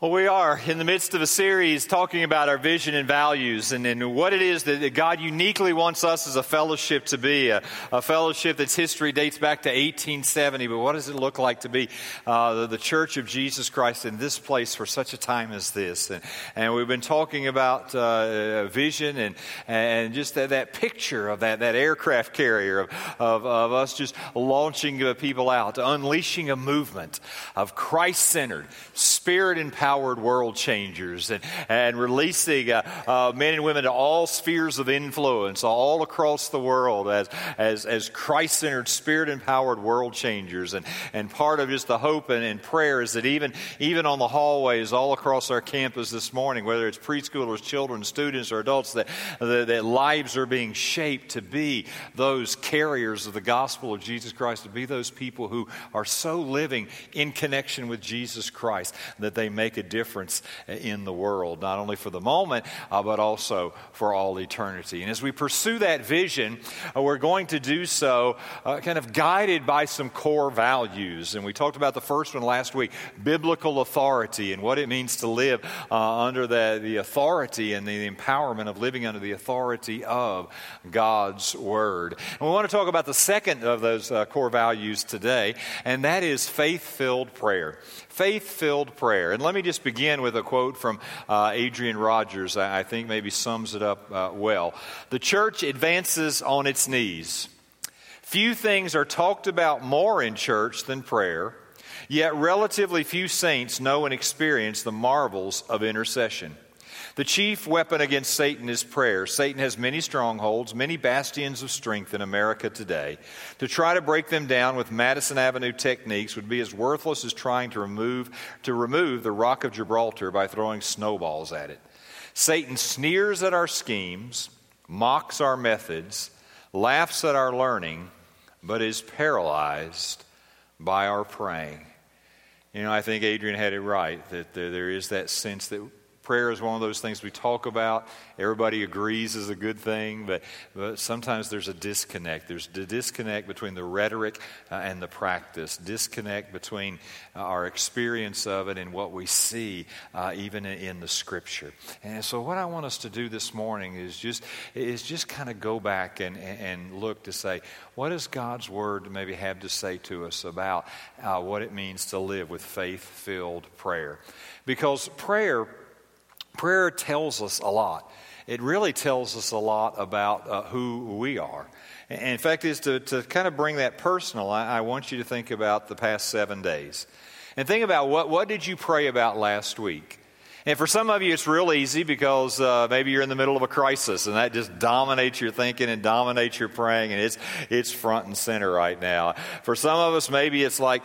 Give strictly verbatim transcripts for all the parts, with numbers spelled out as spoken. Well, we are in the midst of a series talking about our vision and values and, and what it is that God uniquely wants us as a fellowship to be, a, a fellowship that's history dates back to eighteen seventy. But what does it look like to be uh, the, the Church of Jesus Christ in this place for such a time as this? And, and we've been talking about uh, vision and and just that, that picture of that, that aircraft carrier, of, of, of us just launching people out, unleashing a movement of Christ-centered, spirit-empowered, world changers, and, and releasing uh, uh, men and women to all spheres of influence all across the world as as, as Christ-centered, spirit-empowered world changers. And, and part of just the hope and, and prayer is that even, even on the hallways all across our campus this morning, whether it's preschoolers, children, students, or adults, that, that, that lives are being shaped to be those carriers of the gospel of Jesus Christ, to be those people who are so living in connection with Jesus Christ that they make a difference in the world, not only for the moment, uh, but also for all eternity. And as we pursue that vision, uh, we're going to do so uh, kind of guided by some core values. And we talked about the first one last week, biblical authority, and what it means to live uh, under the, the authority and the, the empowerment of living under the authority of God's Word. And we want to talk about the second of those uh, core values today, and that is faith-filled prayer. Faith-filled prayer. And let me just begin with a quote from uh, Adrian Rogers, I think maybe sums it up uh, well. The church advances on its knees. Few things are talked about more in church than prayer, yet relatively few saints know and experience the marvels of intercession. The chief weapon against Satan is prayer. Satan has many strongholds, many bastions of strength in America today. To try to break them down with Madison Avenue techniques would be as worthless as trying to remove, to remove the Rock of Gibraltar by throwing snowballs at it. Satan sneers at our schemes, mocks our methods, laughs at our learning, but is paralyzed by our praying. You know, I think Adrian had it right, that there is that sense that prayer is one of those things we talk about. Everybody agrees is a good thing, but, but sometimes there's a disconnect. There's a disconnect between the rhetoric uh, and the practice, disconnect between uh, our experience of it and what we see uh, even in, in the Scripture. And so what I want us to do this morning is just is just kind of go back and, and look to say, what does God's Word maybe have to say to us about uh, what it means to live with faith-filled prayer? Because prayer... Prayer tells us a lot. It really tells us a lot about uh, who we are. And in fact, is to, to kind of bring that personal, I, I want you to think about the past seven days. And think about what, what did you pray about last week? And for some of you, it's real easy because uh, maybe you're in the middle of a crisis, and that just dominates your thinking and dominates your praying, and it's it's front and center right now. For some of us, maybe it's like,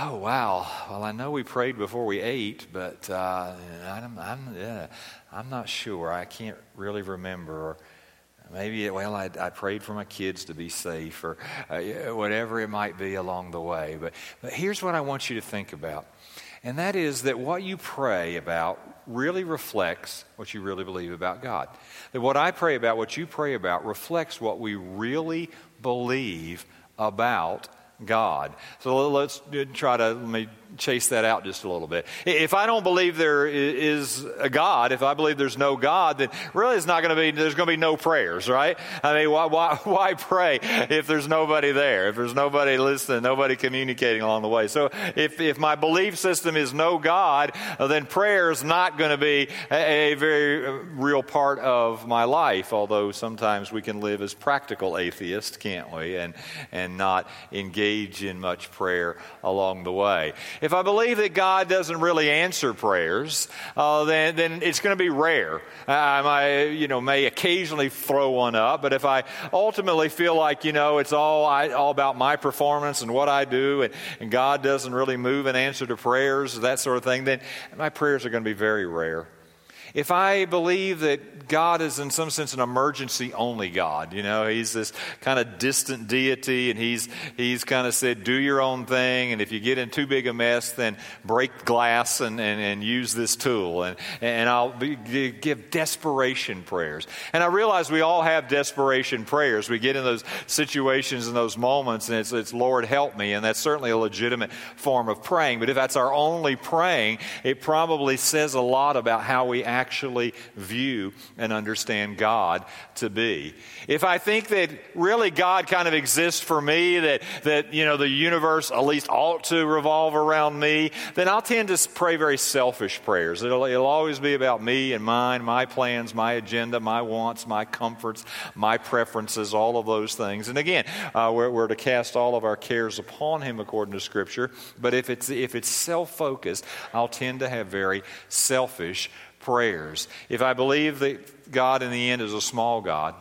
oh, wow. Well, I know we prayed before we ate, but uh, I'm, I'm, yeah, I'm not sure. I can't really remember. Or maybe, well, I, I prayed for my kids to be safe or uh, whatever it might be along the way. But, but here's what I want you to think about, and that is that what you pray about really reflects what you really believe about God. That what I pray about, what you pray about, reflects what we really believe about God. So let's try to, let me chase that out just a little bit. If I don't believe there is a God, if I believe there's no God, then really it's not going to be, there's going to be no prayers, right? I mean, why, why, why pray if there's nobody there, if there's nobody listening, nobody communicating along the way? So if, if my belief system is no God, then prayer is not going to be a, a very real part of my life, although sometimes we can live as practical atheists, can't we, and, and not engage in much prayer along the way. If I believe that God doesn't really answer prayers, uh, then then it's going to be rare. I might, you know, may occasionally throw one up, but if I ultimately feel like, you know, it's all I, all about my performance and what I do, and, and God doesn't really move in answer to prayers, that sort of thing, then my prayers are going to be very rare. if I believe that God is in some sense an emergency-only God, you know, he's this kind of distant deity, and he's he's kind of said, do your own thing, and if you get in too big a mess, then break glass and, and, and use this tool, and, and I'll be, give desperation prayers. And I realize we all have desperation prayers. We get in those situations and those moments, and it's, it's Lord, help me, and that's certainly a legitimate form of praying, but if that's our only praying, it probably says a lot about how we actually view and understand God to be. If I think that really God kind of exists for me, that, that you know, the universe at least ought to revolve around me, then I'll tend to pray very selfish prayers. It'll, it'll always be about me and mine, my plans, my agenda, my wants, my comforts, my preferences, all of those things. And again, uh, we're, we're to cast all of our cares upon Him according to Scripture, but if it's, if it's self-focused, I'll tend to have very selfish prayers. If I believe that God in the end is a small God,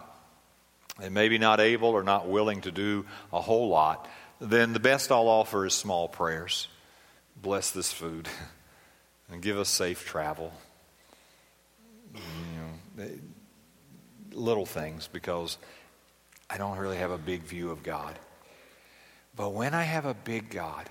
and maybe not able or not willing to do a whole lot, then the best I'll offer is small prayers. Bless this food and give us safe travel. You know, little things, because I don't really have a big view of God. But when I have a big God,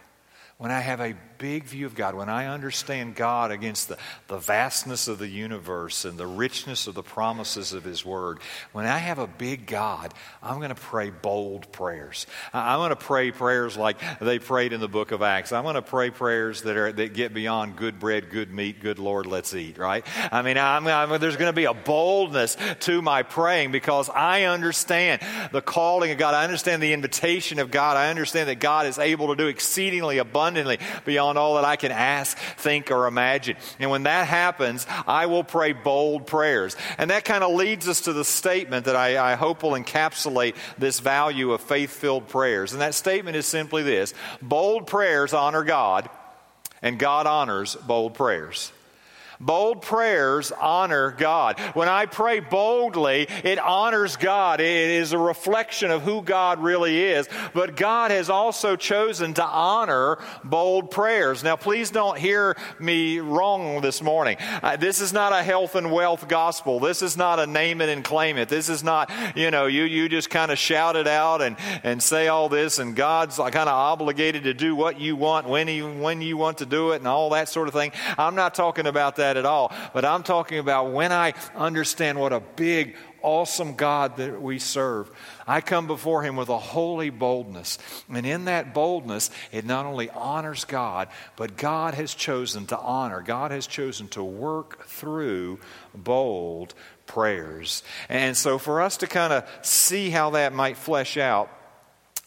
when I have a big view of God, when I understand God against the, the vastness of the universe and the richness of the promises of His Word, when I have a big God, I'm going to pray bold prayers. I'm going to pray prayers like they prayed in the book of Acts. I'm going to pray prayers that are that get beyond good bread, good meat, good Lord, let's eat, right? I mean, I'm, I'm, there's going to be a boldness to my praying because I understand the calling of God. I understand the invitation of God. I understand that God is able to do exceedingly abundantly, abundantly beyond all that I can ask, think, or imagine. And when that happens, I will pray bold prayers. And that kind of leads us to the statement that I, I hope will encapsulate this value of faith-filled prayers. And that statement is simply this: bold prayers honor God, and God honors bold prayers. Bold prayers honor God. When I pray boldly, it honors God. It is a reflection of who God really is. But God has also chosen to honor bold prayers. Now, please don't hear me wrong this morning. Uh, this is not a health and wealth gospel. This is not a name it and claim it. This is not, you know, you, you just kind of shout it out and, and say all this, and God's kind of obligated to do what you want, when, he, when you want to do it, and all that sort of thing. I'm not talking about that at all, but I'm talking about when I understand what a big, awesome God that we serve, I come before Him with a holy boldness. And in that boldness, it not only honors God, but God has chosen to honor. God has chosen to work through bold prayers. And so for us to kind of see how that might flesh out,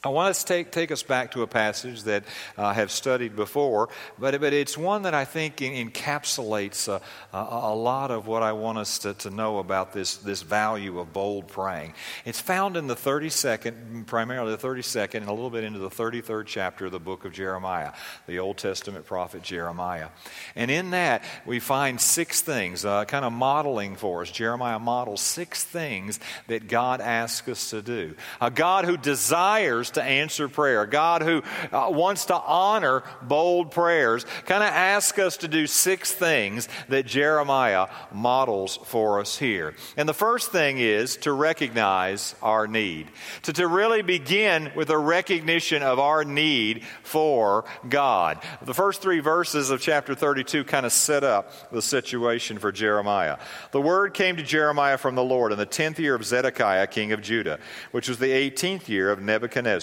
I want us to take, take us back to a passage that I uh, have studied before, but, but it's one that I think in, encapsulates a, a, a lot of what I want us to, to know about this, this value of bold praying. It's found in the thirty-second, primarily the thirty-second, and a little bit into the thirty-third chapter of the book of Jeremiah, the Old Testament prophet Jeremiah. And in that, we find six things, uh, kind of modeling for us. Jeremiah models six things that God asks us to do. A God who desires to answer prayer, a God who uh, wants to honor bold prayers, kind of asks us to do six things that Jeremiah models for us here. And the first thing is to recognize our need, to, to really begin with a recognition of our need for God. The first three verses of chapter thirty-two kind of set up the situation for Jeremiah. The word came to Jeremiah from the Lord in the tenth year of Zedekiah, king of Judah, which was the eighteenth year of Nebuchadnezzar.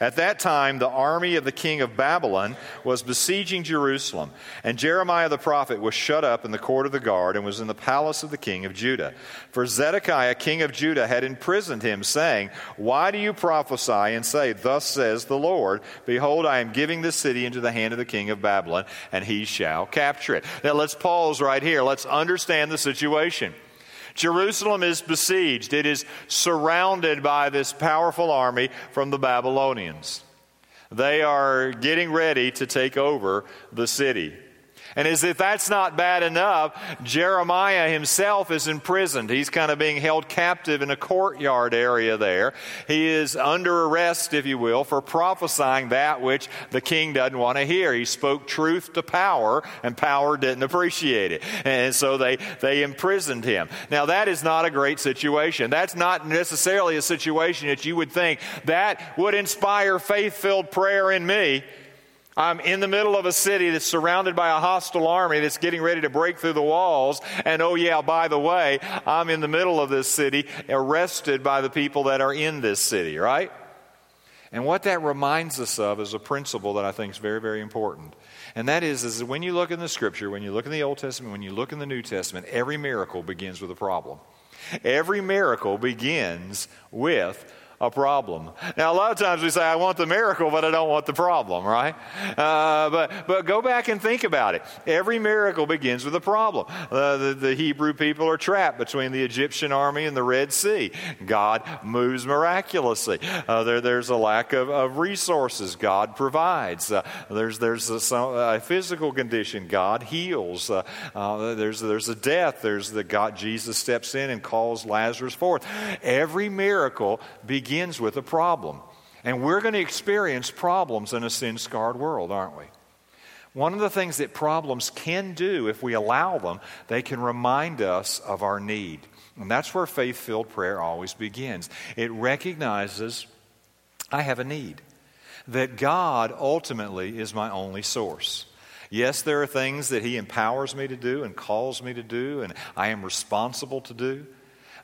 At that time, the army of the king of Babylon was besieging Jerusalem, and Jeremiah the prophet was shut up in the court of the guard and was in the palace of the king of Judah. For Zedekiah, king of Judah, had imprisoned him, saying, "Why do you prophesy and say, 'Thus says the Lord, behold, I am giving this city into the hand of the king of Babylon, and he shall capture it.'" Now let's pause right here. Let's understand the situation. Jerusalem is besieged. It is surrounded by this powerful army from the Babylonians. They are getting ready to take over the city. And as if that's not bad enough, Jeremiah himself is imprisoned. He's kind of being held captive in a courtyard area there. He is under arrest, if you will, for prophesying that which the king doesn't want to hear. He spoke truth to power, and power didn't appreciate it. And so they, they imprisoned him. Now, that is not a great situation. That's not necessarily a situation that you would think that would inspire faith-filled prayer in me. I'm in the middle of a city that's surrounded by a hostile army that's getting ready to break through the walls. And oh yeah, by the way, I'm in the middle of this city, arrested by the people that are in this city, right? And what that reminds us of is a principle that I think is very, very important. And that is, is when you look in the Scripture, when you look in the Old Testament, when you look in the New Testament, every miracle begins with a problem. Every miracle begins with a problem. Now, a lot of times we say, I want the miracle, but I don't want the problem, right? Uh, but but go back and think about it. Every miracle begins with a problem. Uh, the, the Hebrew people are trapped between the Egyptian army and the Red Sea. God moves miraculously. Uh, there, there's a lack of, of resources. God provides. Uh, there's there's a, some, a physical condition. God heals. Uh, uh, there's there's a death. There's the God. Jesus steps in and calls Lazarus forth. Every miracle begins begins with a problem. And we're going to experience problems in a sin-scarred world, aren't we? One of the things that problems can do, if we allow them, they can remind us of our need. And that's where faith-filled prayer always begins. It recognizes, I have a need, that God ultimately is my only source. Yes, there are things that He empowers me to do and calls me to do and I am responsible to do.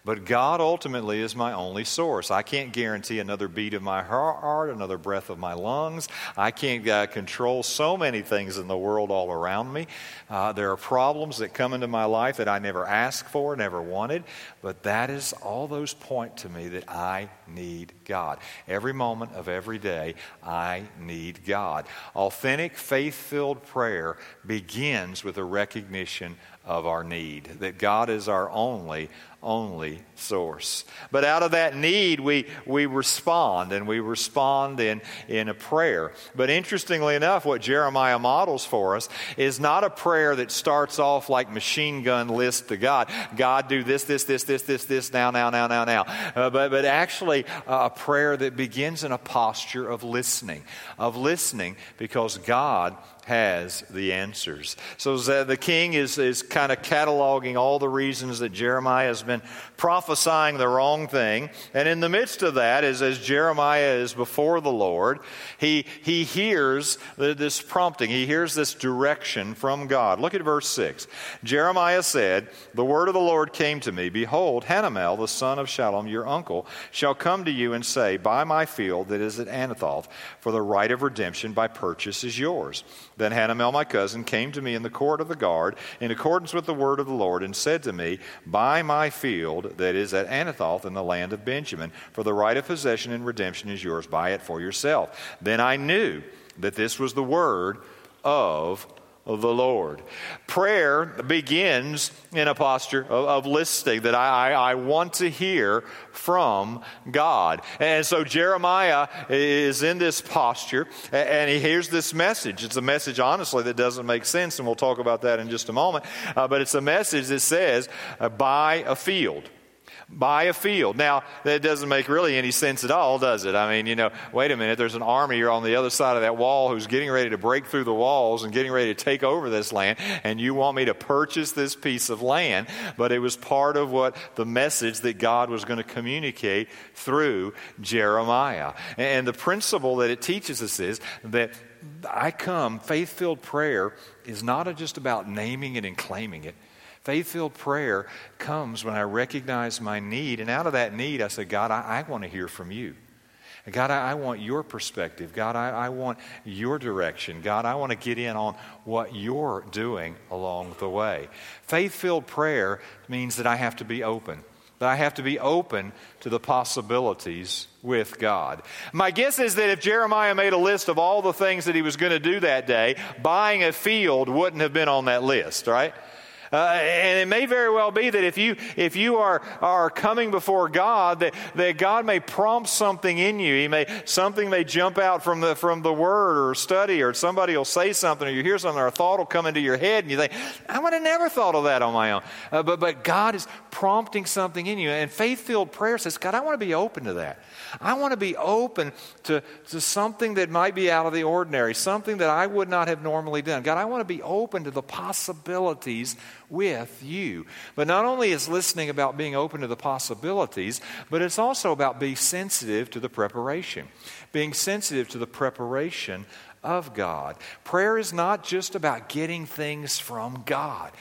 But God ultimately is my only source. I can't guarantee another beat of my heart, another breath of my lungs. I can't uh, control so many things in the world all around me. Uh, there are problems that come into my life that I never asked for, never wanted. But that is, all those point to me that I need God. Every moment of every day, I need God. Authentic, faith-filled prayer begins with a recognition of our need, that God is our only only source. But out of that need, we we respond, and we respond in, in a prayer. But interestingly enough, what Jeremiah models for us is not a prayer that starts off like machine gun list to God. God, do this, this, this, this, this, this, now, now, now, now, now. Uh, but, but actually uh, a prayer that begins in a posture of listening, of listening because God has the answers. So the king is, is kind of cataloging all the reasons that Jeremiah has been prophesying the wrong thing. And in the midst of that, is, as Jeremiah is before the Lord, he, he hears this prompting. He hears this direction from God. Look at verse six. Jeremiah said, "The word of the Lord came to me. Behold, Hanamel, the son of Shalom, your uncle, shall come to you and say, buy my field that is at Anathoth, for the right of redemption by purchase is yours. Then Hanamel, my cousin, came to me in the court of the guard in accordance with the word of the Lord and said to me, buy my field that is at Anathoth in the land of Benjamin, for the right of possession and redemption is yours. Buy it for yourself. Then I knew that this was the word of of the Lord." Prayer begins in a posture of, of listening, that I, I, I want to hear from God. And so Jeremiah is in this posture, and he hears this message. It's a message, honestly, that doesn't make sense, and we'll talk about that in just a moment. Uh, but it's a message that says, uh, buy a field. Buy a field. Now, that doesn't make really any sense at all, does it? I mean, you know, wait a minute, there's an army on the other side of that wall who's getting ready to break through the walls and getting ready to take over this land, and you want me to purchase this piece of land. But it was part of what the message that God was going to communicate through Jeremiah. And the principle that it teaches us is that I come, faith-filled prayer is not just about naming it and claiming it. Faith-filled prayer comes when I recognize my need, and out of that need, I say, God, I, I want to hear from you. God, I, I want your perspective. God, I, I want your direction. God, I want to get in on what you're doing along the way. Faith-filled prayer means that I have to be open, that I have to be open to the possibilities with God. My guess is that if Jeremiah made a list of all the things that he was going to do that day, buying a field wouldn't have been on that list, right? Uh, and it may very well be that if you if you are are coming before God, that, that God may prompt something in you. He may something may jump out from the from the word or study, or somebody will say something, or you hear something, or a thought will come into your head, and you think, I would have never thought of that on my own. Uh, but but God is prompting something in you, and faith-filled prayer says, God, I want to be open to that. I want to be open to, to something that might be out of the ordinary, something that I would not have normally done. God, I want to be open to the possibilities with you. But not only is listening about being open to the possibilities, but it's also about being sensitive to the preparation, being sensitive to the preparation of God. Prayer is not just about getting things from God.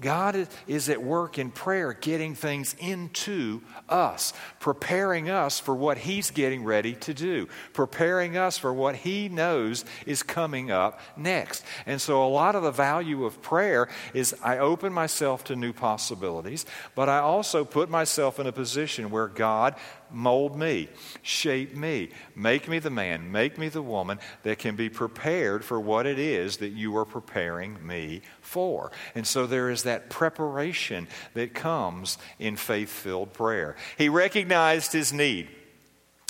God is at work in prayer, getting things into us, preparing us for what He's getting ready to do, preparing us for what He knows is coming up next. And so a lot of the value of prayer is I open myself to new possibilities, but I also put myself in a position where God mold me, shape me, make me the man, make me the woman that can be prepared for what it is that you are preparing me for. And so there is that preparation that comes in faith-filled prayer. He recognized his need.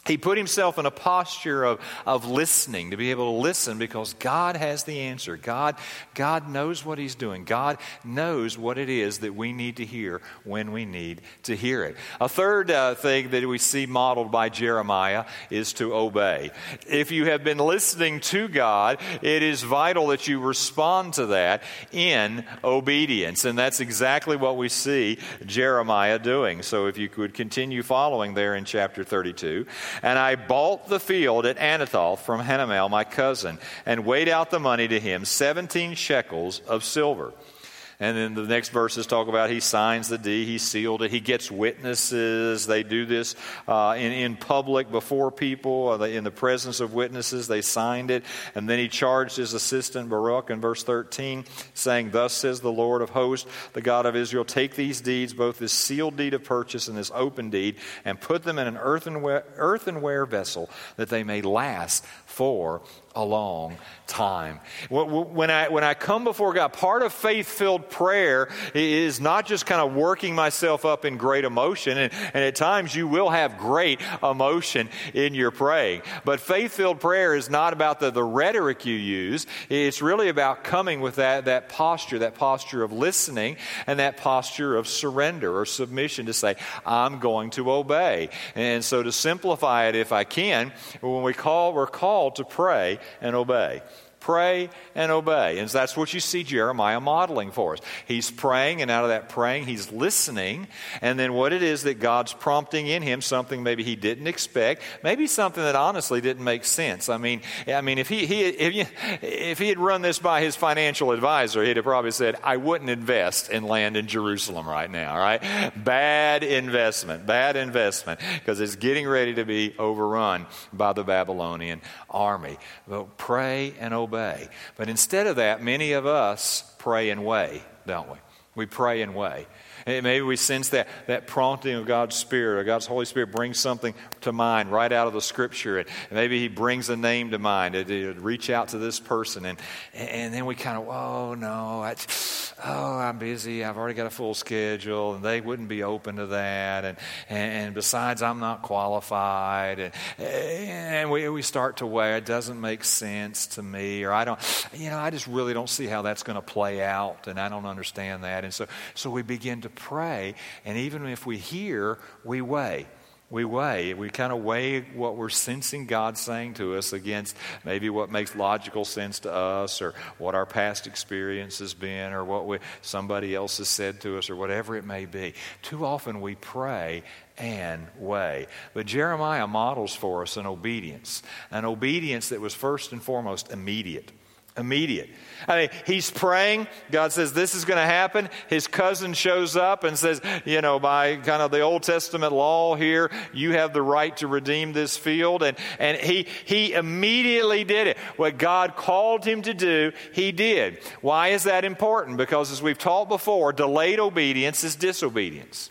He put himself in a posture of, of listening, to be able to listen, because God has the answer. God, God knows what He's doing. God knows what it is that we need to hear when we need to hear it. A third uh, thing that we see modeled by Jeremiah is to obey. If you have been listening to God, it is vital that you respond to that in obedience. And that's exactly what we see Jeremiah doing. So if you could continue following there in chapter thirty-two. And I bought the field at Anathoth from Hanamel, my cousin, and weighed out the money to him, seventeen shekels of silver. And then the next verses talk about he signs the deed, he sealed it, he gets witnesses. They do this uh, in, in public before people, in the presence of witnesses. They signed it. And then he charged his assistant Baruch in verse thirteen, saying, Thus says the Lord of hosts, the God of Israel, take these deeds, both this sealed deed of purchase and this open deed, and put them in an earthenware, earthenware vessel, that they may last for a long time. When I when I come before God, part of faith-filled prayer is not just kind of working myself up in great emotion, and, and at times you will have great emotion in your praying, but faith-filled prayer is not about the, the rhetoric you use. It's really about coming with that, that posture, that posture of listening and that posture of surrender or submission to say, I'm going to obey. And so to simplify it if I can, when we call, we're called to pray and obey. Pray and obey. And that's what you see Jeremiah modeling for us. He's praying, and out of that praying, he's listening. And then what it is that God's prompting in him, something maybe he didn't expect, maybe something that honestly didn't make sense. I mean, I mean, if he, he if, you, if he had run this by his financial advisor, he'd have probably said, I wouldn't invest in land in Jerusalem right now, right? Bad investment, bad investment, because it's getting ready to be overrun by the Babylonian army. But pray and obey. Obey. But instead of that, many of us pray and weigh, don't we? We pray and weigh. And maybe we sense that, that prompting of God's Spirit, or God's Holy Spirit brings something to mind right out of the Scripture. And maybe He brings a name to mind. It, it, reach out to this person. And, and then we kind of, oh, no, I, oh, I'm busy. I've already got a full schedule. And they wouldn't be open to that. And, and besides, I'm not qualified. And, and we, we start to weigh, it doesn't make sense to me. Or I don't, you know, I just really don't see how that's going to play out. And I don't understand that. And so, so we begin to pray, and even if we hear, we weigh. We weigh. We kind of weigh what we're sensing God saying to us against maybe what makes logical sense to us, or what our past experience has been, or what we, somebody else has said to us, or whatever it may be. Too often we pray and weigh. But Jeremiah models for us an obedience, an obedience that was first and foremost immediate. Immediate. I mean, he's praying. God says, this is going to happen. His cousin shows up and says, you know, by kind of the Old Testament law here, you have the right to redeem this field. And, and he, he immediately did it. What God called him to do, he did. Why is that important? Because as we've taught before, delayed obedience is disobedience.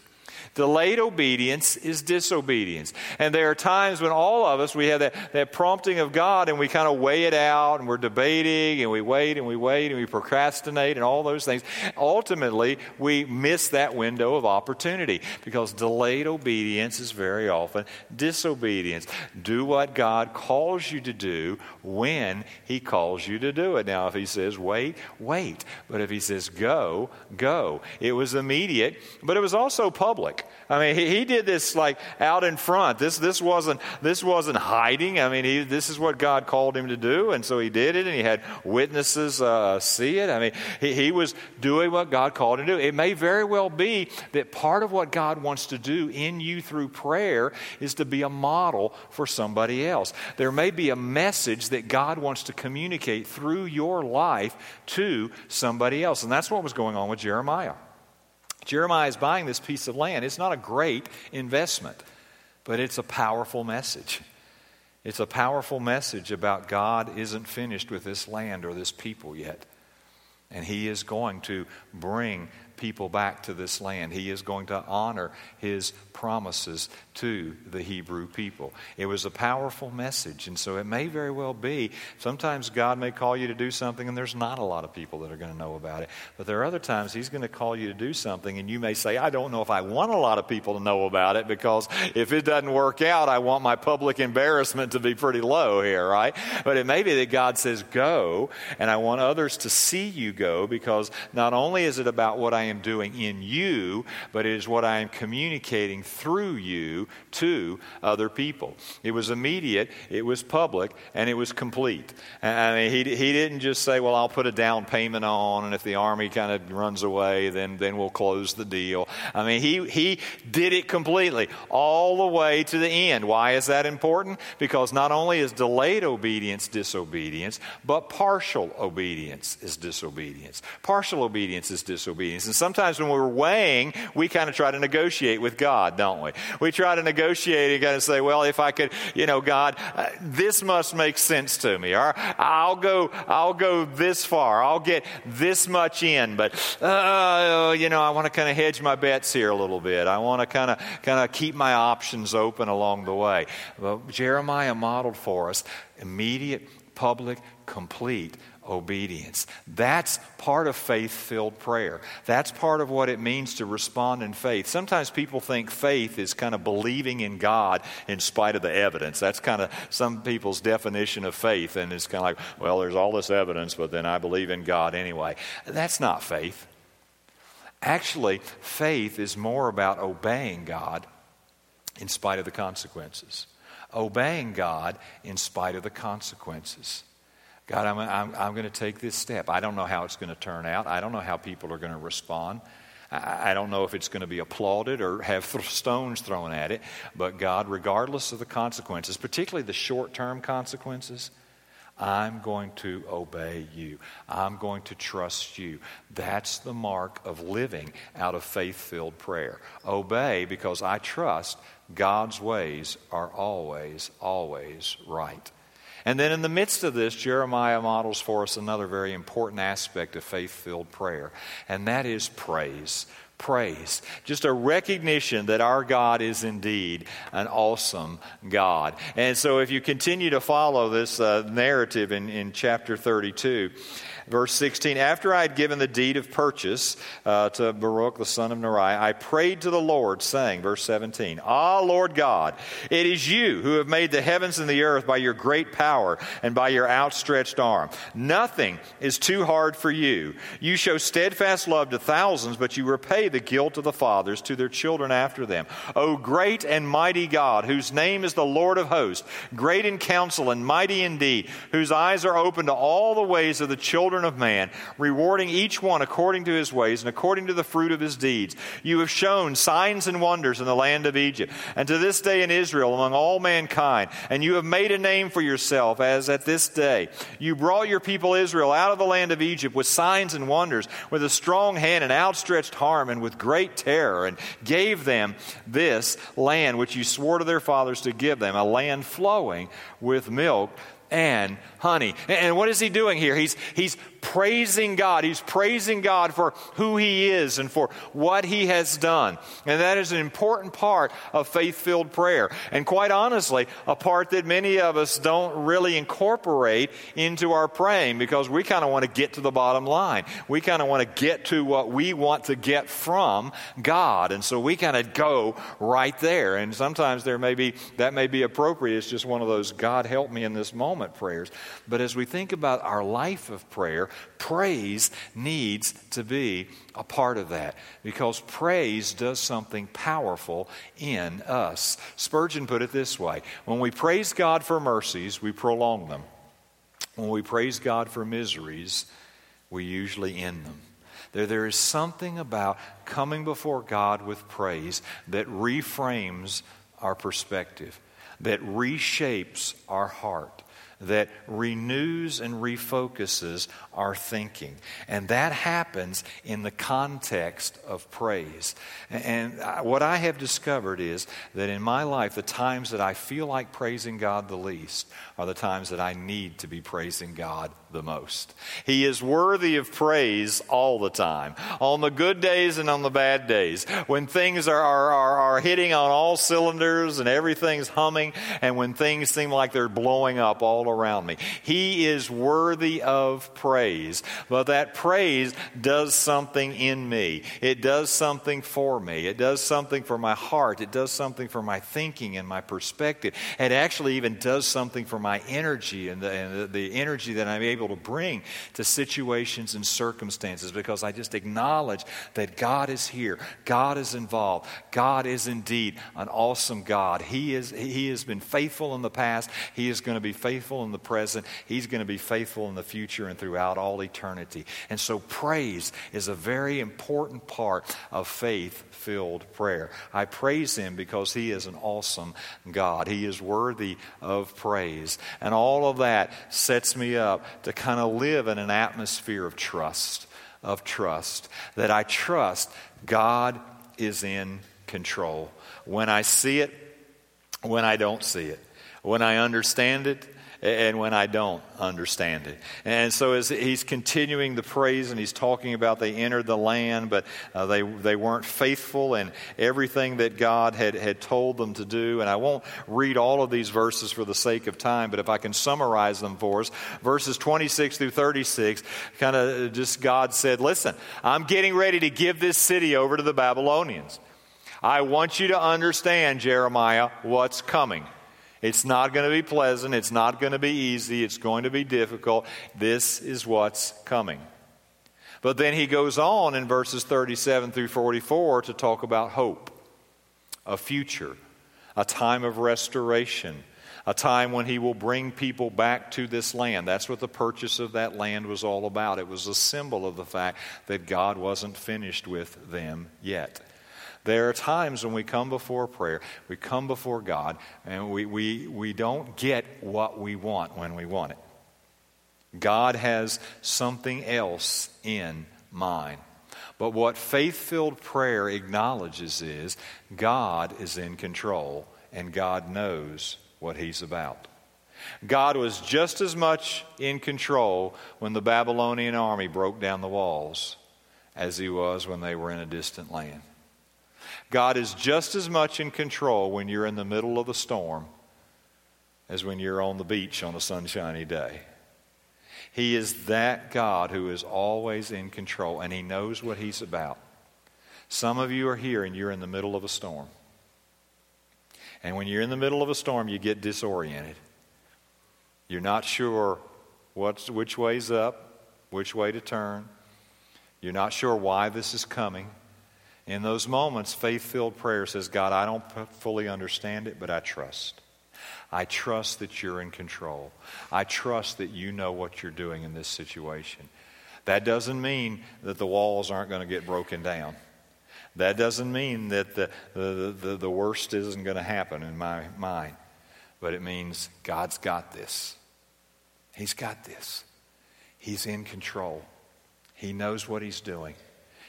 Delayed obedience is disobedience. And there are times when all of us, we have that, that prompting of God, and we kind of weigh it out, and we're debating, and we wait, and we wait, and we procrastinate, and all those things. Ultimately, we miss that window of opportunity, because delayed obedience is very often disobedience. Do what God calls you to do when He calls you to do it. Now, if He says wait, wait. But if He says go, go. It was immediate, but it was also public. I mean, he, he did this like out in front. This this wasn't this wasn't hiding. I mean, he, this is what God called him to do, and so he did it, and he had witnesses uh, see it. I mean, he, he was doing what God called him to do. It may very well be that part of what God wants to do in you through prayer is to be a model for somebody else. There may be a message that God wants to communicate through your life to somebody else, and that's what was going on with Jeremiah. Jeremiah is buying this piece of land. It's not a great investment, but it's a powerful message. It's a powerful message about God isn't finished with this land or this people yet. And He is going to bring people back to this land. He is going to honor His promises to the Hebrew people. It was a powerful message, and so it may very well be, sometimes God may call you to do something and there's not a lot of people that are going to know about it. But there are other times He's going to call you to do something and you may say, I don't know if I want a lot of people to know about it, because if it doesn't work out, I want my public embarrassment to be pretty low here, right? But it may be that God says, go, and I want others to see you go, because not only is it about what I am doing in you, but it is what I am communicating through you to other people. It was immediate, it was public, and it was complete. I mean, he he didn't just say, well, I'll put a down payment on, and if the army kind of runs away, then then we'll close the deal. I mean, he he did it completely, all the way to the end. Why is that important? Because not only is delayed obedience disobedience, but partial obedience is disobedience. Partial obedience is disobedience. And sometimes when we're weighing, we kind of try to negotiate with God, don't we? We try to negotiate and kind of say, well, if I could, you know, God, uh, this must make sense to me. Or I'll go, I'll go this far. I'll get this much in. But, uh, you know, I want to kind of hedge my bets here a little bit. I want to kind of, kind of keep my options open along the way. Well, Jeremiah modeled for us immediate, public, complete obedience. That's part of faith-filled prayer. That's part of what it means to respond in faith. Sometimes people think faith is kind of believing in God in spite of the evidence. That's kind of some people's definition of faith, and it's kind of like, well, there's all this evidence, but then I believe in God anyway. That's not faith. Actually, faith is more about obeying God in spite of the consequences. Obeying God in spite of the consequences. God, I'm, I'm, I'm going to take this step. I don't know how it's going to turn out. I don't know how people are going to respond. I, I don't know if it's going to be applauded or have th- stones thrown at it. But God, regardless of the consequences, particularly the short-term consequences, I'm going to obey you. I'm going to trust you. That's the mark of living out of faith-filled prayer. Obey because I trust God's ways are always, always right. And then in the midst of this, Jeremiah models for us another very important aspect of faith-filled prayer, and that is praise. Praise. Just a recognition that our God is indeed an awesome God. And so if you continue to follow this uh, narrative in, in chapter thirty-two, verse sixteen, after I had given the deed of purchase uh, to Baruch, the son of Neriah, I prayed to the Lord, saying, verse seventeen, Ah, Lord God, it is you who have made the heavens and the earth by your great power and by your outstretched arm. Nothing is too hard for you. You show steadfast love to thousands, but you repay the guilt of the fathers to their children after them. O great and mighty God, whose name is the Lord of hosts, great in counsel and mighty indeed, whose eyes are open to all the ways of the children of man, rewarding each one according to his ways and according to the fruit of his deeds. You have shown signs and wonders in the land of Egypt, and to this day in Israel among all mankind, and you have made a name for yourself as at this day. You brought your people Israel out of the land of Egypt with signs and wonders, with a strong hand and outstretched arm, and with great terror, and gave them this land which you swore to their fathers to give them, a land flowing with milk and honey. And what is he doing here? He's he's praising God. He's praising God for who he is and for what he has done. And that is an important part of faith-filled prayer. And quite honestly, a part that many of us don't really incorporate into our praying, because we kind of want to get to the bottom line. We kind of want to get to what we want to get from God. And so we kind of go right there. And sometimes there may be, that may be appropriate. It's just one of those God help me in this moment prayers. But as we think about our life of prayer, praise needs to be a part of that, because praise does something powerful in us. Spurgeon put it this way: when we praise God for mercies, we prolong them. When we praise God for miseries, we usually end them. There, there is something about coming before God with praise that reframes our perspective, that reshapes our heart, that renews and refocuses our thinking. And that happens in the context of praise. And what I have discovered is that in my life, the times that I feel like praising God the least are the times that I need to be praising God the most. He is worthy of praise all the time, on the good days and on the bad days, when things are, are, are, are hitting on all cylinders and everything's humming, and when things seem like they're blowing up all around me. He is worthy of praise, but that praise does something in me. It does something for me. It does something for my heart. It does something for my thinking and my perspective. It actually even does something for my energy and the, and the, the energy that I'm able able to bring to situations and circumstances, because I just acknowledge that God is here, God is involved, God is indeed an awesome God. He is. He has been faithful in the past. He is going to be faithful in the present. He's going to be faithful in the future and throughout all eternity. And so praise is a very important part of faith-filled prayer. I praise Him because He is an awesome God. He is worthy of praise. And all of that sets me up to kind of live in an atmosphere of trust, of trust, that I trust God is in control. When I see it, when I don't see it, when I understand it, and when I don't understand it. And so as he's continuing the praise, and he's talking about they entered the land, but uh, they they weren't faithful in everything that God had, had told them to do. And I won't read all of these verses for the sake of time, but if I can summarize them for us. Verses twenty-six through thirty-six, kind of just God said, listen, I'm getting ready to give this city over to the Babylonians. I want you to understand, Jeremiah, what's coming. It's not going to be pleasant. It's not going to be easy. It's going to be difficult. This is what's coming. But then he goes on in verses thirty-seven through forty-four to talk about hope, a future, a time of restoration, a time when he will bring people back to this land. That's what the purchase of that land was all about. It was a symbol of the fact that God wasn't finished with them yet. There are times when we come before prayer, we come before God, and we, we, we don't get what we want when we want it. God has something else in mind. But what faith-filled prayer acknowledges is God is in control, and God knows what He's about. God was just as much in control when the Babylonian army broke down the walls as He was when they were in a distant land. God is just as much in control when you're in the middle of the storm as when you're on the beach on a sunshiny day. He is that God who is always in control, and He knows what He's about. Some of you are here and you're in the middle of a storm. And when you're in the middle of a storm, you get disoriented. You're not sure what's, which way's up, which way to turn. You're not sure why this is coming. In those moments, faith-filled prayer says, God, I don't fully understand it, but I trust. I trust that you're in control. I trust that you know what you're doing in this situation. That doesn't mean that the walls aren't going to get broken down. That doesn't mean that the, the, the, the worst isn't going to happen in my mind. But it means God's got this. He's got this. He's in control. He knows what He's doing.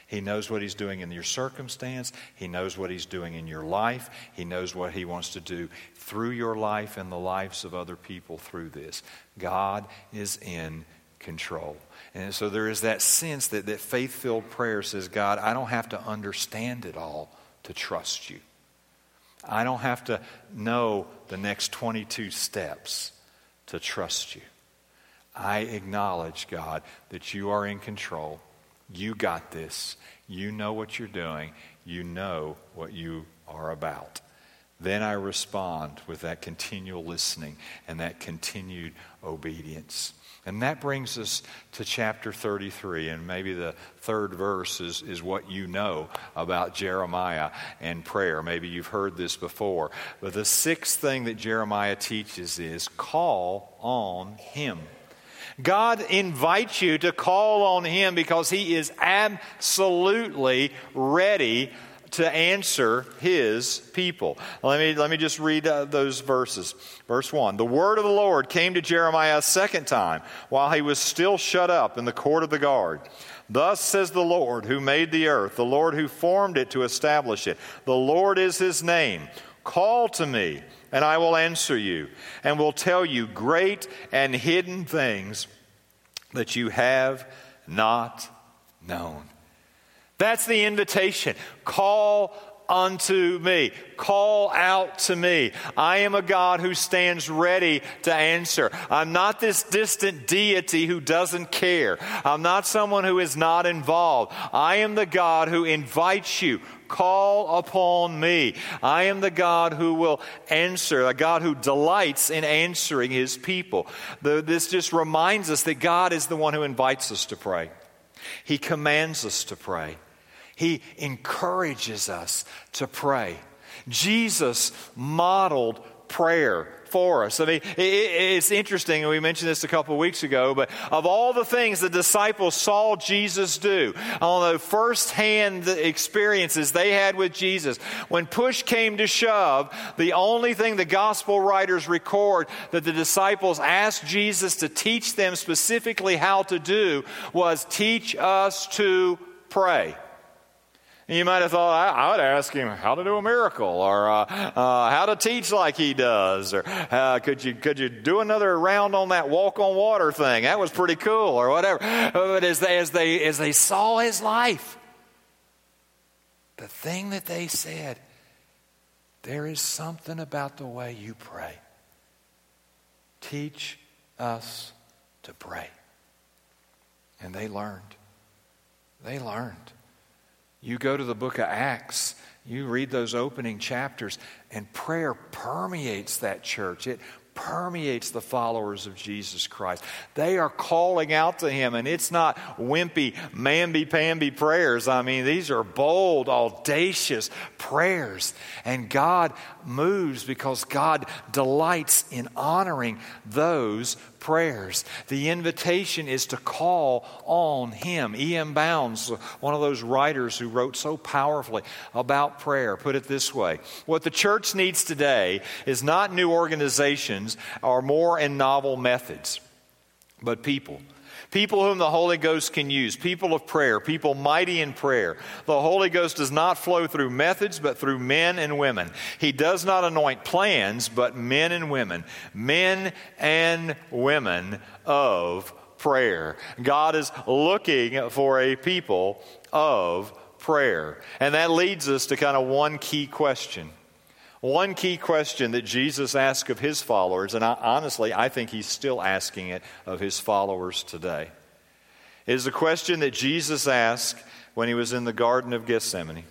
He knows what he's doing in your circumstance. He knows what he's doing in your life. He knows what he wants to do through your life and the lives of other people through this. God is in control. And so there is that sense that, that faith-filled prayer says, God, I don't have to understand it all to trust you. I don't have to know the next twenty-two steps to trust you. I acknowledge, God, that you are in control. You got this. You know what you're doing. You know what you are about. Then I respond with that continual listening and that continued obedience. And that brings us to chapter thirty-three, and maybe the third verse is, is what you know about Jeremiah and prayer. Maybe you've heard this before. But the sixth thing that Jeremiah teaches is call on him. God invites you to call on him because he is absolutely ready to answer his people. Let me let me just read uh, those verses. Verse one, the word of the Lord came to Jeremiah a second time while he was still shut up in the court of the guard. Thus says the Lord who made the earth, the Lord who formed it to establish it. The Lord is his name. Call to me, and I will answer you, and will tell you great and hidden things that you have not known. That's the invitation. Call unto me. Call out to me. I am a God who stands ready to answer. I'm not this distant deity who doesn't care. I'm not someone who is not involved. I am the God who invites you. Call upon me. I am the God who will answer, a God who delights in answering his people. The, this just reminds us that God is the one who invites us to pray. He commands us to pray. He encourages us to pray. Jesus modeled prayer for us. I mean, it, it's interesting, and we mentioned this a couple of weeks ago, but of all the things the disciples saw Jesus do, on the firsthand experiences they had with Jesus, when push came to shove, the only thing the gospel writers record that the disciples asked Jesus to teach them specifically how to do was teach us to pray. You might have thought, I, I would ask him how to do a miracle, or uh, uh, how to teach like he does, or uh, could you could you do another round on that walk on water thing? That was pretty cool, or whatever. But as they as they as they saw his life, the thing that they said, there is something about the way you pray. Teach us to pray, and they learned. They learned. You go to the book of Acts, you read those opening chapters, and prayer permeates that church. It permeates the followers of Jesus Christ. They are calling out to him, and it's not wimpy, mamby-pamby prayers. I mean, these are bold, audacious prayers. And God moves because God delights in honoring those prayers. The invitation is to call on him. E M Bounds, one of those writers who wrote so powerfully about prayer, put it this way. What the church needs today is not new organizations or more and novel methods, but people. People whom the Holy Ghost can use, people of prayer, people mighty in prayer. The Holy Ghost does not flow through methods, but through men and women. He does not anoint plans, but men and women. Men and women of prayer. God is looking for a people of prayer. And that leads us to kind of one key question. One key question that Jesus asked of his followers, and I, honestly, I think he's still asking it of his followers today, is the question that Jesus asked when he was in the Garden of Gethsemane,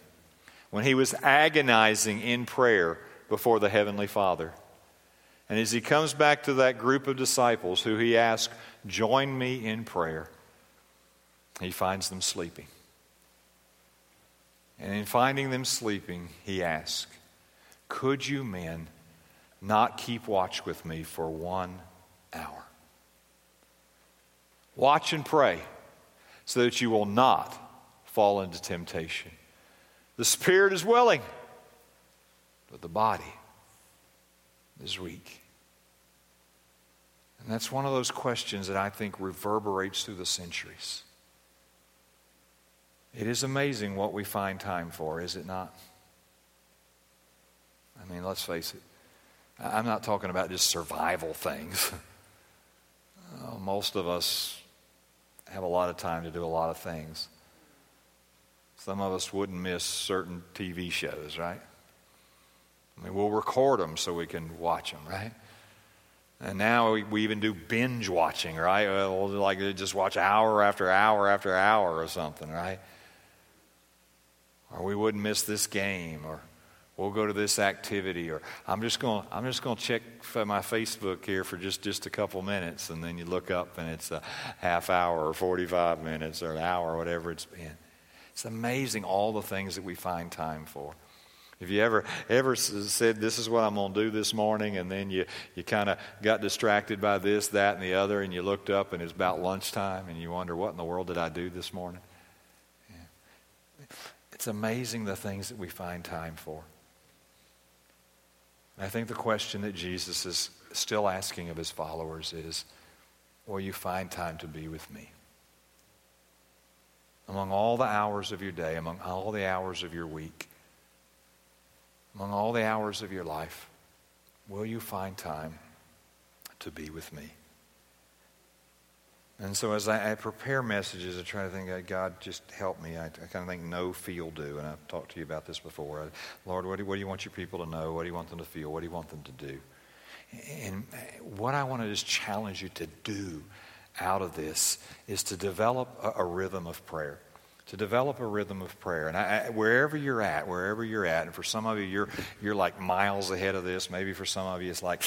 when he was agonizing in prayer before the Heavenly Father. And as he comes back to that group of disciples who he asked, join me in prayer, he finds them sleeping. And in finding them sleeping, he asks, could you men not keep watch with me for one hour? Watch and pray so that you will not fall into temptation. The spirit is willing, but the body is weak. And that's one of those questions that I think reverberates through the centuries. It is amazing what we find time for, is it not? I mean, let's face it. I'm not talking about just survival things. uh, most of us have a lot of time to do a lot of things. Some of us wouldn't miss certain T V shows, right? I mean, we'll record them so we can watch them, right? And now we, we even do binge watching, right? We'll like just watch hour after hour after hour or something, right? Or we wouldn't miss this game, or we'll go to this activity, or I'm just going. I'm just going to check for my Facebook here for just, just a couple minutes, and then you look up and it's a half hour, or forty-five minutes, or an hour, or whatever it's been. It's amazing all the things that we find time for. If you ever ever said, "This is what I'm going to do this morning," and then you you kind of got distracted by this, that, and the other, and you looked up and it's about lunchtime, and you wonder, "What in the world did I do this morning?" Yeah. It's amazing the things that we find time for. I think the question that Jesus is still asking of his followers is, will you find time to be with me? Among all the hours of your day, among all the hours of your week, among all the hours of your life, will you find time to be with me? And so as I, I prepare messages, I try to think, God, just help me. I, I kind of think, no, feel, do. And I've talked to you about this before. I, Lord, what do, what do you want your people to know? What do you want them to feel? What do you want them to do? And what I want to just challenge you to do out of this is to develop a, a rhythm of prayer. To develop a rhythm of prayer. And I, I, wherever you're at, wherever you're at, and for some of you, you're you're like miles ahead of this. Maybe for some of you, it's like,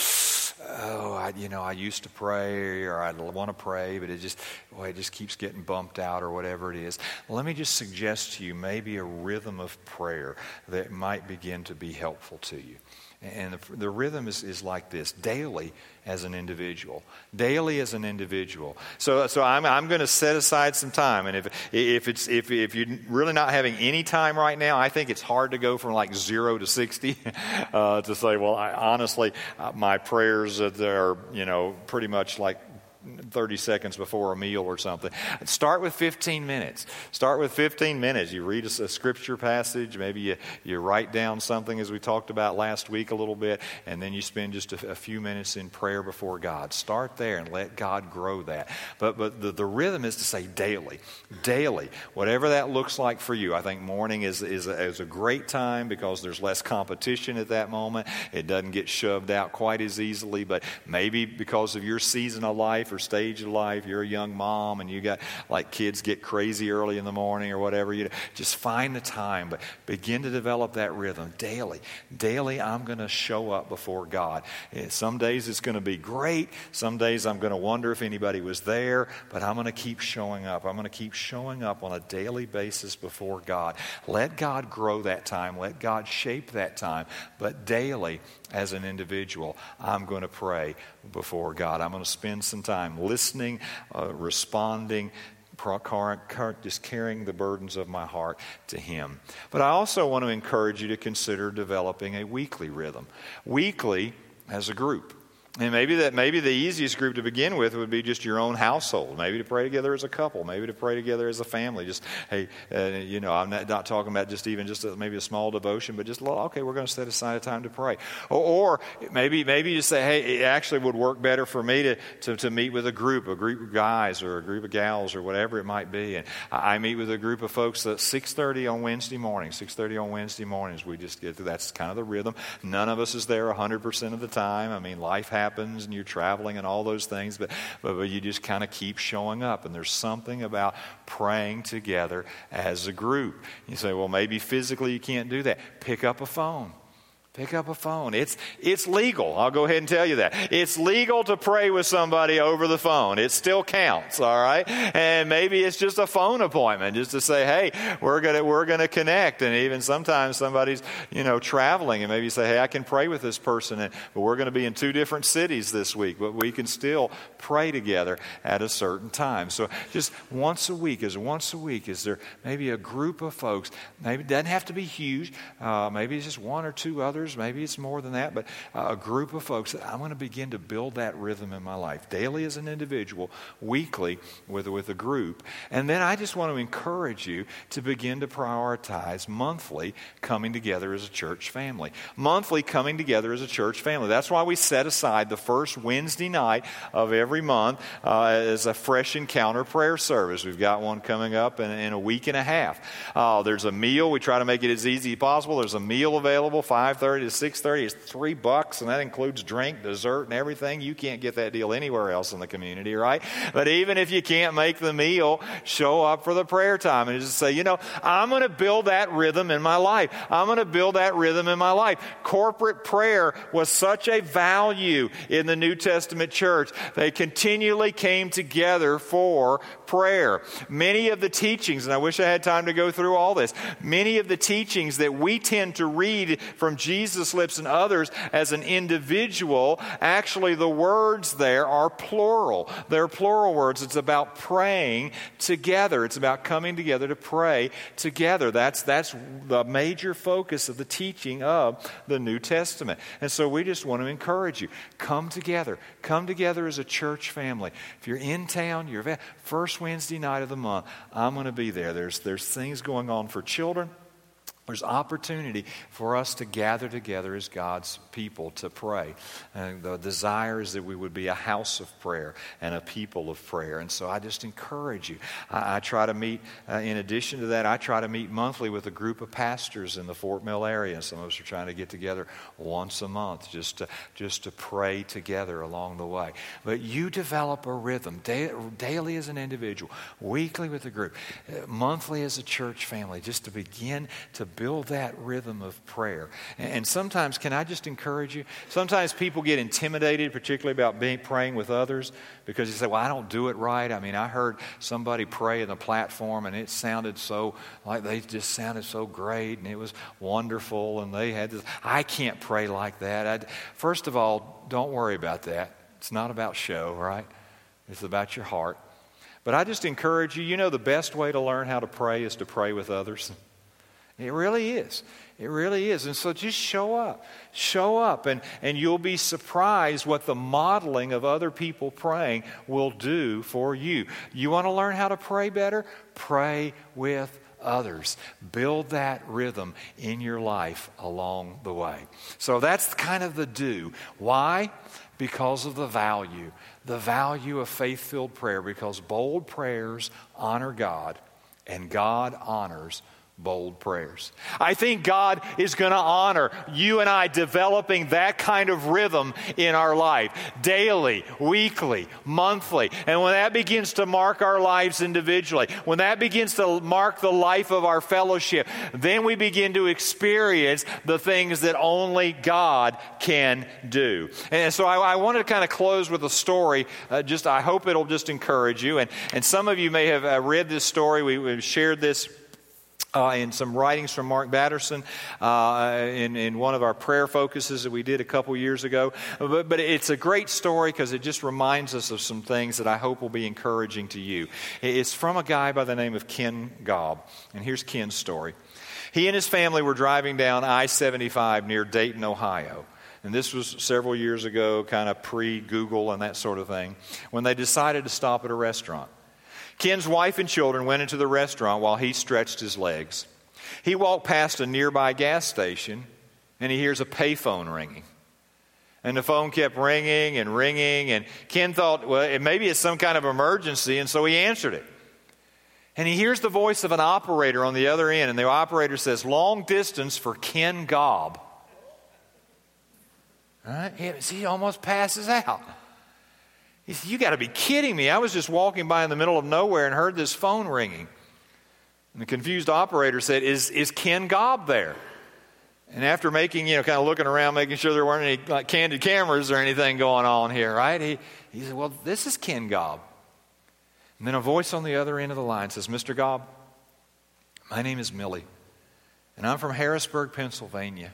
oh, I, you know, I used to pray, or I want to pray, but it just, well, it just keeps getting bumped out, or whatever it is. Let me just suggest to you maybe a rhythm of prayer that might begin to be helpful to you. And the, the rhythm is, is like this: daily as an individual, daily as an individual. So, so I'm I'm going to set aside some time. And if if it's if if you're really not having any time right now, I think it's hard to go from like zero to sixty uh, to say, well, I, honestly, uh, my prayers are, you know, pretty much like thirty seconds before a meal or something. Start with fifteen minutes. Start with fifteen minutes. You read a, a scripture passage. Maybe you, you write down something, as we talked about last week a little bit, and then you spend just a, a few minutes in prayer before God. Start there and let God grow that. But but the, the rhythm is to say daily, daily, whatever that looks like for you. I think morning is, is, a, is a great time because there's less competition at that moment. It doesn't get shoved out quite as easily, but maybe because of your season of life or stage of life, you're a young mom and you got like kids get crazy early in the morning or whatever, you know, just find the time, but begin to develop that rhythm daily. Daily, I'm going to show up before God. Some days it's going to be great. Some days I'm going to wonder if anybody was there, but I'm going to keep showing up. I'm going to keep showing up on a daily basis before God. Let God grow that time. Let God shape that time. But daily, as an individual, I'm going to pray before God. I'm going to spend some time listening, uh, responding, just carrying the burdens of my heart to Him. But I also want to encourage you to consider developing a weekly rhythm. Weekly as a group. And maybe that maybe the easiest group to begin with would be just your own household. Maybe to pray together as a couple. Maybe to pray together as a family. Just, hey, uh, you know, I'm not, not talking about just even just a, maybe a small devotion, but just, okay, we're going to set aside a time to pray. Or, or maybe maybe you say, hey, it actually would work better for me to, to, to meet with a group, a group of guys or a group of gals or whatever it might be. And I, I meet with a group of folks at six thirty on Wednesday morning. six thirty on Wednesday mornings, we just get to, that's kind of the rhythm. None of us is there one hundred percent of the time. I mean, life happens. happens and you're traveling and all those things, but but, but you just kind of keep showing up. And there's something about praying together as a group. You say, well, maybe physically you can't do that. Pick up a phone. Pick up a phone. It's it's legal. I'll go ahead and tell you that. It's legal to pray with somebody over the phone. It still counts, all right? And maybe it's just a phone appointment just to say, hey, we're gonna we're gonna connect. And even sometimes somebody's, you know, traveling, and maybe you say, hey, I can pray with this person, and but we're gonna be in two different cities this week, but we can still pray together at a certain time. So just once a week is once a week is there maybe a group of folks, maybe it doesn't have to be huge, uh, maybe it's just one or two other others, maybe it's more than that, but uh, a group of folks that I'm going to begin to build that rhythm in my life, daily as an individual, weekly with, with a group. And then I just want to encourage you to begin to prioritize monthly coming together as a church family. Monthly coming together as a church family. That's why we set aside the first Wednesday night of every month uh, as a fresh encounter prayer service. We've got one coming up in, in a week and a half. Uh, there's a meal. We try to make it as easy as possible. There's a meal available, five thirty to six thirty. It's three bucks, and that includes drink, dessert, and everything. You can't get that deal anywhere else in the community, right? But even if you can't make the meal, show up for the prayer time and just say, you know, I'm going to build that rhythm in my life. I'm going to build that rhythm in my life. Corporate prayer was such a value in the New Testament church. They continually came together for prayer. Many of the teachings, and I wish I had time to go through all this, many of the teachings that we tend to read from Jesus' lips and others as an individual, actually the words there are plural. They're plural words. It's about praying together. It's about coming together to pray together. That's, that's the major focus of the teaching of the New Testament. And so we just want to encourage you, come together. Come together as a church family. If you're in town, you're first Wednesday night of the month, I'm going to be there. There's, there's things going on for children. There's opportunity for us to gather together as God's people to pray. And the desire is that we would be a house of prayer and a people of prayer. And so I just encourage you. I, I try to meet, uh, in addition to that, I try to meet monthly with a group of pastors in the Fort Mill area. Some of us are trying to get together once a month just to, just to pray together along the way. But you develop a rhythm da- daily as an individual, weekly with a group, monthly as a church family, just to begin to build that rhythm of prayer. And sometimes, can I just encourage you? Sometimes people get intimidated, particularly about being, praying with others, because you say, well, I don't do it right. I mean, I heard somebody pray in the platform, and it sounded so, like they just sounded so great, and it was wonderful, and they had this, I can't pray like that. I'd, first of all, don't worry about that. It's not about show, right? It's about your heart. But I just encourage you, you know, the best way to learn how to pray is to pray with others. It really is. It really is. And so just show up. Show up, and, and you'll be surprised what the modeling of other people praying will do for you. You want to learn how to pray better? Pray with others. Build that rhythm in your life along the way. So that's kind of the do. Why? Because of the value. The value of faith-filled prayer, because bold prayers honor God, and God honors bold prayers. I think God is going to honor you and I developing that kind of rhythm in our life, daily, weekly, monthly. And when that begins to mark our lives individually, when that begins to mark the life of our fellowship, then we begin to experience the things that only God can do. And so I, I wanted to kind of close with a story. Uh, just I hope it'll just encourage you. And, and some of you may have uh, read this story. We, we've shared this Uh, in some writings from Mark Batterson uh, in, in one of our prayer focuses that we did a couple years ago. But, but it's a great story because it just reminds us of some things that I hope will be encouraging to you. It's from a guy by the name of Ken Gobb. And here's Ken's story. He and his family were driving down I seventy-five near Dayton, Ohio. And this was several years ago, kind of pre-Google and that sort of thing, when they decided to stop at a restaurant. Ken's wife and children went into the restaurant while he stretched his legs. He walked past a nearby gas station, and he hears a payphone ringing. And the phone kept ringing and ringing, and Ken thought, well, it, maybe it's some kind of emergency, and so he answered it. And he hears the voice of an operator on the other end, and the operator says, long distance for Ken Gobb. All right? He almost passes out. He said, you got to be kidding me. I was just walking by in the middle of nowhere and heard this phone ringing. And the confused operator said, is is Ken Gobb there? And after making, you know, kind of looking around, making sure there weren't any like candid cameras or anything going on here, right? He, he said, well, this is Ken Gobb. And then a voice on the other end of the line says, Mister Gobb, my name is Millie, and I'm from Harrisburg, Pennsylvania.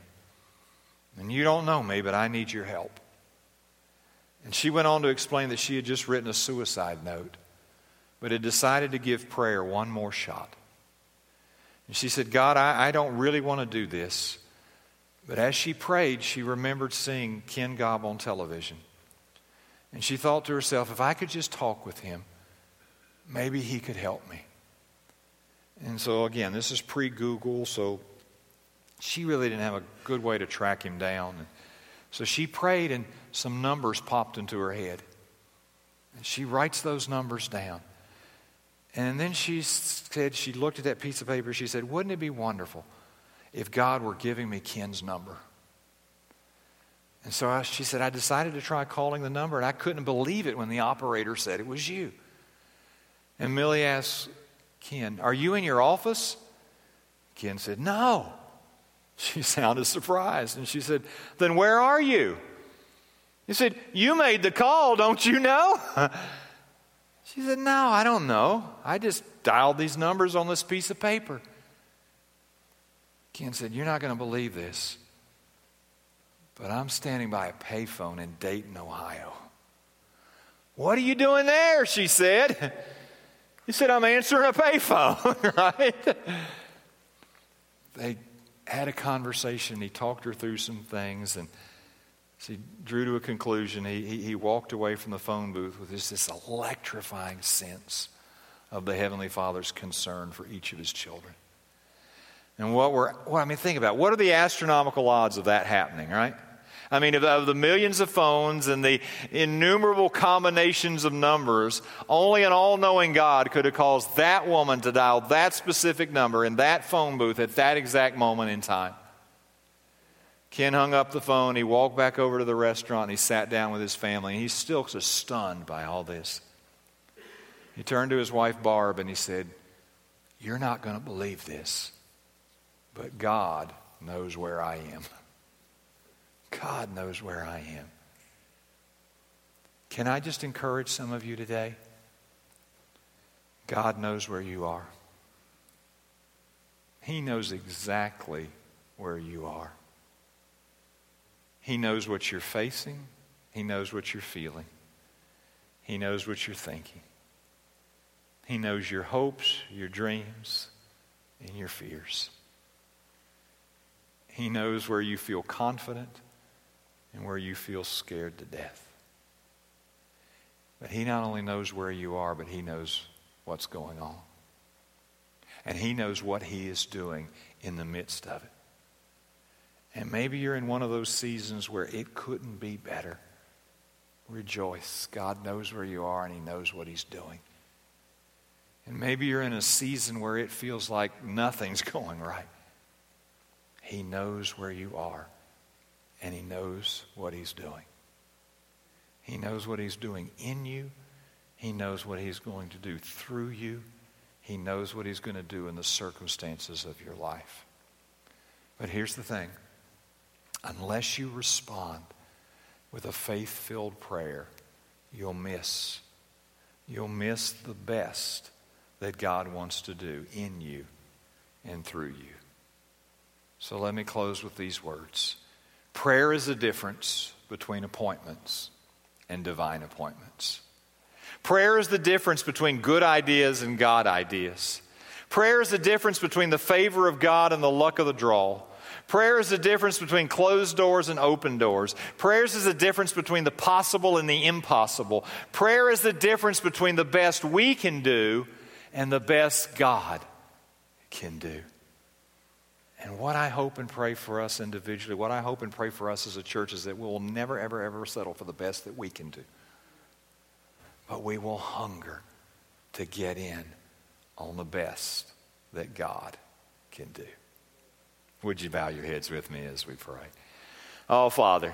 And you don't know me, but I need your help. And she went on to explain that she had just written a suicide note, but had decided to give prayer one more shot. And she said, God, I, I don't really want to do this, But as she prayed, she remembered seeing Ken Gobb on television. And she thought to herself, if I could just talk with him, maybe he could help me. And so, again, this is pre-Google, so she really didn't have a good way to track him down. And so she prayed, and some numbers popped into her head. And she writes those numbers down. And then she said, she looked at that piece of paper, she said, wouldn't it be wonderful if God were giving me Ken's number? And so I, she said, I decided to try calling the number, and I couldn't believe it when the operator said it was you. And Millie asked Ken, are you in your office? Ken said, no. She sounded surprised, and she said, then where are you? He said, you made the call, don't you know? She said, no, I don't know. I just dialed these numbers on this piece of paper. Ken said, you're not going to believe this, but I'm standing by a payphone in Dayton, Ohio. What are you doing there? She said. He said, I'm answering a payphone, right? They had a conversation. He talked her through some things, and she drew to a conclusion. He, he, he walked away from the phone booth with this, this electrifying sense of the Heavenly Father's concern for each of his children. And what we're, well, I mean, think about it. What are the astronomical odds of that happening, right? I mean, of, of the millions of phones and the innumerable combinations of numbers, only an all-knowing God could have caused that woman to dial that specific number in that phone booth at that exact moment in time. Ken hung up the phone. He walked back over to the restaurant, and he sat down with his family, and he's still just stunned by all this. He turned to his wife, Barb, and he said, you're not going to believe this, but God knows where I am. God knows where I am. Can I just encourage some of you today? God knows where you are. He knows exactly where you are. He knows what you're facing. He knows what you're feeling. He knows what you're thinking. He knows your hopes, your dreams, and your fears. He knows where you feel confident and where you feel scared to death. But he not only knows where you are, but he knows what's going on. And he knows what he is doing in the midst of it. And maybe you're in one of those seasons where it couldn't be better. Rejoice. God knows where you are, and he knows what he's doing. And maybe you're in a season where it feels like nothing's going right. He knows where you are. And he knows what he's doing. He knows what he's doing in you. He knows what he's going to do through you. He knows what he's going to do in the circumstances of your life. But here's the thing. Unless you respond with a faith-filled prayer, you'll miss. You'll miss the best that God wants to do in you and through you. So let me close with these words. Prayer is the difference between appointments and divine appointments. Prayer is the difference between good ideas and God ideas. Prayer is the difference between the favor of God and the luck of the draw. Prayer is the difference between closed doors and open doors. Prayer is the difference between the possible and the impossible. Prayer is the difference between the best we can do and the best God can do. And what I hope and pray for us individually, what I hope and pray for us as a church is that we will never, ever, ever settle for the best that we can do. But we will hunger to get in on the best that God can do. Would you bow your heads with me as we pray? Oh, Father,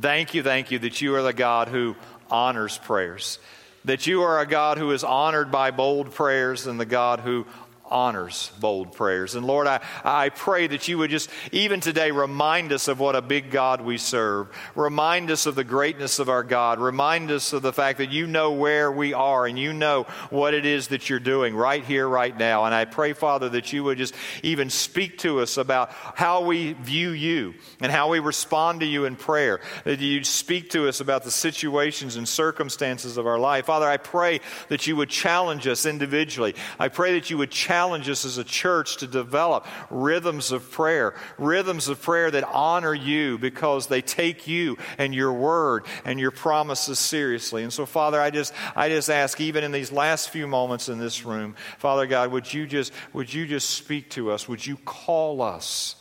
thank you, thank you that you are the God who honors prayers, that you are a God who is honored by bold prayers and the God who honors bold prayers. And Lord, I, I pray that you would just even today remind us of what a big God we serve. Remind us of the greatness of our God. Remind us of the fact that you know where we are and you know what it is that you're doing right here, right now. And I pray, Father, that you would just even speak to us about how we view you and how we respond to you in prayer. That you'd speak to us about the situations and circumstances of our life. Father, I pray that you would challenge us individually. I pray that you would challenge challenge us as a church to develop rhythms of prayer, rhythms of prayer that honor you because they take you and your word and your promises seriously. And so, Father, I just I just ask, even in these last few moments in this room, Father God, would you just would you just speak to us? Would you call us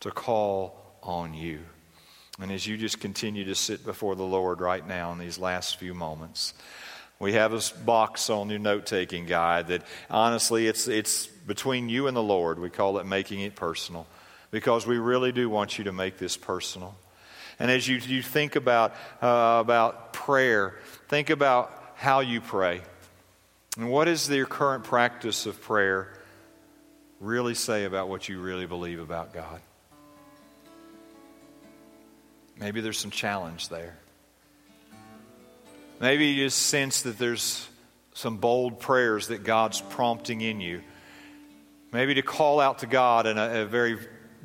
to call on you? And as you just continue to sit before the Lord right now in these last few moments, we have this box on your note-taking guide that, honestly, it's it's between you and the Lord. We call it Making It Personal, because we really do want you to make this personal. And as you, you think about uh, about prayer, think about how you pray. And what is their current practice of prayer really say about what you really believe about God? Maybe there's some challenge there. Maybe you just sense that there's some bold prayers that God's prompting in you. Maybe to call out to God in a, a very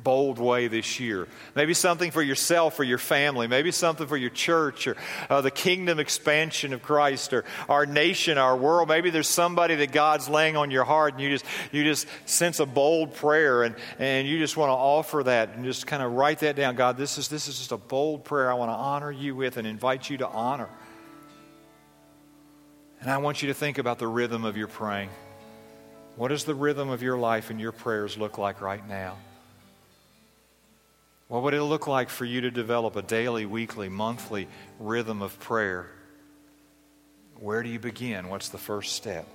bold way this year. Maybe something for yourself or your family. Maybe something for your church or uh, the kingdom expansion of Christ or our nation, our world. Maybe there's somebody that God's laying on your heart, and you just you just sense a bold prayer, and, and you just want to offer that and just kind of write that down. God, this is this is just a bold prayer I want to honor you with and invite you to honor. And I want you to think about the rhythm of your praying. What does the rhythm of your life and your prayers look like right now? What would it look like for you to develop a daily, weekly, monthly rhythm of prayer? Where do you begin? What's the first step?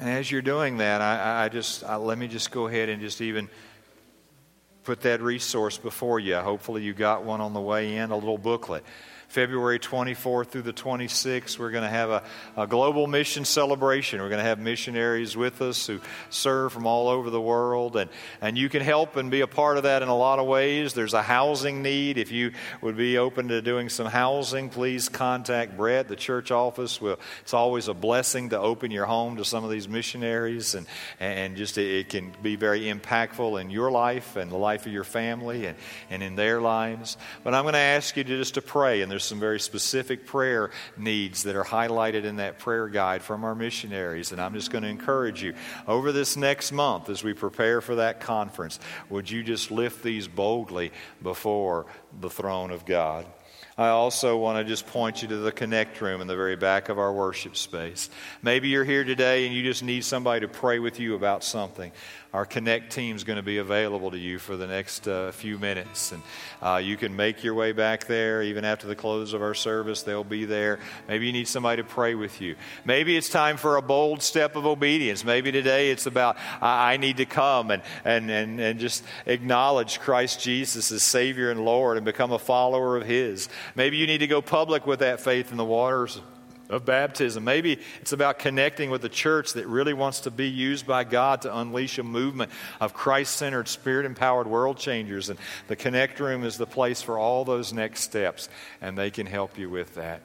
And as you're doing that, I, I just I, let me just go ahead and just even put that resource before you. Hopefully you got one on the way in, a little booklet. February twenty-fourth through the twenty-sixth, we're going to have a, a global mission celebration. We're going to have missionaries with us who serve from all over the world. And, and you can help and be a part of that in a lot of ways. There's a housing need. If you would be open to doing some housing, please contact Brett, the church office. We'll, it's always a blessing to open your home to some of these missionaries. And, and just it, it can be very impactful in your life and the life of your family and, and in their lives. But I'm going to ask you to just to pray. And there's some very specific prayer needs that are highlighted in that prayer guide from our missionaries. And I'm just going to encourage you, over this next month as we prepare for that conference, would you just lift these boldly before the throne of God? I also want to just point you to the Connect Room in the very back of our worship space. Maybe you're here today and you just need somebody to pray with you about something. Our Connect team is going to be available to you for the next uh, few minutes. And uh, you can make your way back there. Even after the close of our service, they'll be there. Maybe you need somebody to pray with you. Maybe it's time for a bold step of obedience. Maybe today it's about, I, I need to come and, and, and, and just acknowledge Christ Jesus as Savior and Lord and become a follower of His. Maybe you need to go public with that faith in the waters of baptism. Maybe it's about connecting with a church that really wants to be used by God to unleash a movement of Christ-centered, Spirit-empowered world changers. And the Connect Room is the place for all those next steps, and they can help you with that.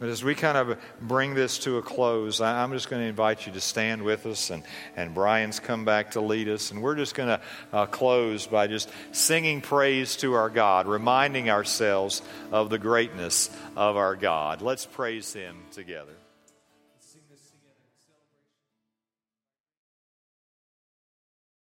But as we kind of bring this to a close, I'm just going to invite you to stand with us, and, and Brian's come back to lead us. And we're just going to uh, close by just singing praise to our God, reminding ourselves of the greatness of our God. Let's praise Him together.